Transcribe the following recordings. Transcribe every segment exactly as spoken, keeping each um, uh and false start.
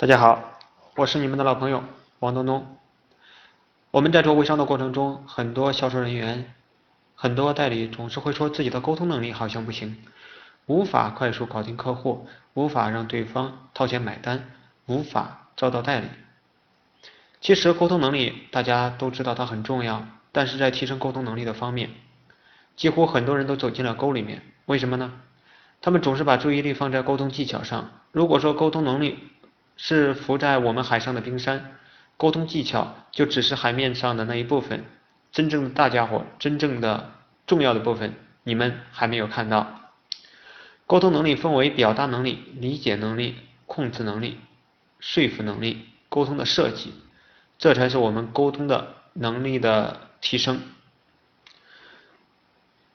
大家好，我是你们的老朋友王东东。我们在做微商的过程中，很多销售人员、很多代理总是会说自己的沟通能力好像不行，无法快速搞定客户，无法让对方掏钱买单，无法招到代理。其实沟通能力大家都知道它很重要，但是在提升沟通能力的方面，几乎很多人都走进了沟里面。为什么呢？他们总是把注意力放在沟通技巧上。如果说沟通能力是浮在我们海上的冰山，沟通技巧就只是海面上的那一部分，真正的大家伙，真正的重要的部分，你们还没有看到。沟通能力分为表达能力、理解能力、控制能力、说服能力、沟通的设计，这才是我们沟通的能力的提升。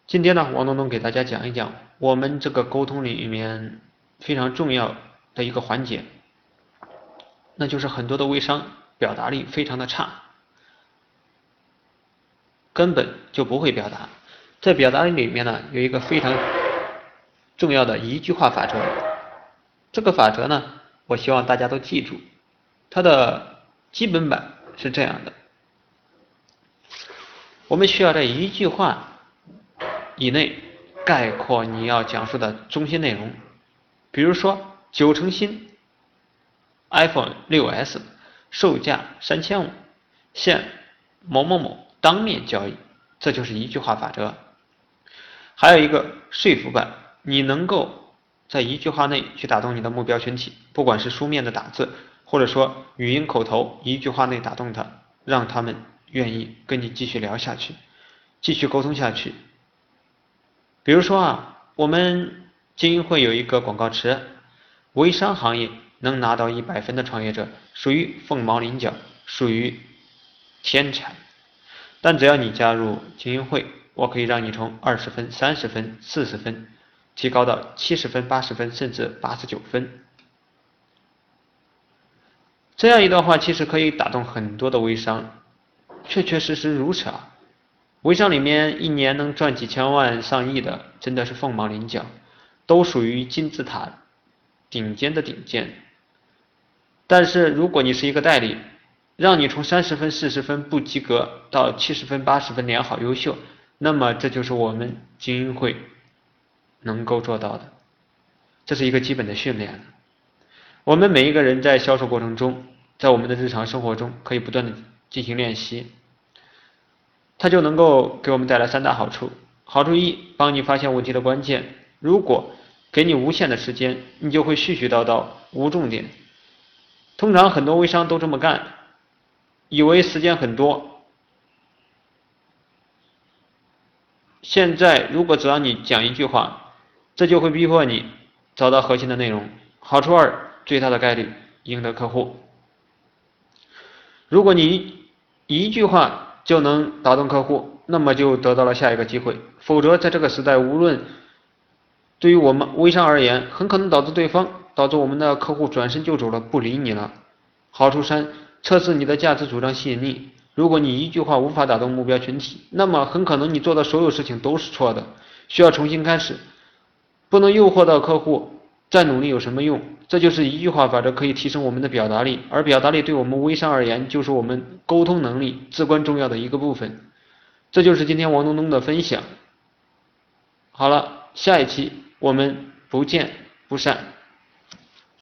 今天呢，王东东给大家讲一讲我们这个沟通里面非常重要的一个环节，那就是很多的微商表达力非常的差，根本就不会表达。在表达力里面呢，有一个非常重要的一句话法则。这个法则呢，我希望大家都记住，它的基本版是这样的：我们需要在一句话以内概括你要讲述的中心内容。比如说，九成新 iPhone 六 S 售价三千五，现某某某当面交易，这就是一句话法则。还有一个说服版，你能够在一句话内去打动你的目标群体，不管是书面的打字，或者说语音口头，一句话内打动他，让他们愿意跟你继续聊下去，继续沟通下去。比如说啊，我们精英会有一个广告词，微商行业能拿到一百分的创业者属于凤毛麟角，属于天才。但只要你加入精英会，我可以让你从二十分、三十分、四十分提高到七十分、八十分甚至八十九分。这样一段话其实可以打动很多的微商，确确实实如此啊。微商里面一年能赚几千万上亿的真的是凤毛麟角，都属于金字塔顶尖的顶尖。但是如果你是一个代理，让你从三十分四十分不及格到七十分八十分良好优秀，那么这就是我们精英会能够做到的，这是一个基本的训练。我们每一个人在销售过程中，在我们的日常生活中可以不断的进行练习，它就能够给我们带来三大好处。好处一，帮你发现问题的关键。如果给你无限的时间，你就会絮絮叨叨无重点。通常很多微商都这么干，以为时间很多。现在如果只让你讲一句话，这就会逼迫你找到核心的内容。好处二，最大的概率赢得客户。如果你一句话就能打动客户，那么就得到了下一个机会。否则在这个时代，无论对于我们微商而言，很可能导致对方导致我们的客户转身就走了，不理你了。好处三，测试你的价值主张吸引力。如果你一句话无法打动目标群体，那么很可能你做的所有事情都是错的，需要重新开始，不能诱惑到客户，再努力有什么用。这就是一句话法则可以提升我们的表达力，而表达力对我们微商而言，就是我们沟通能力至关重要的一个部分。这就是今天王东东的分享。好了，下一期我们不见不散。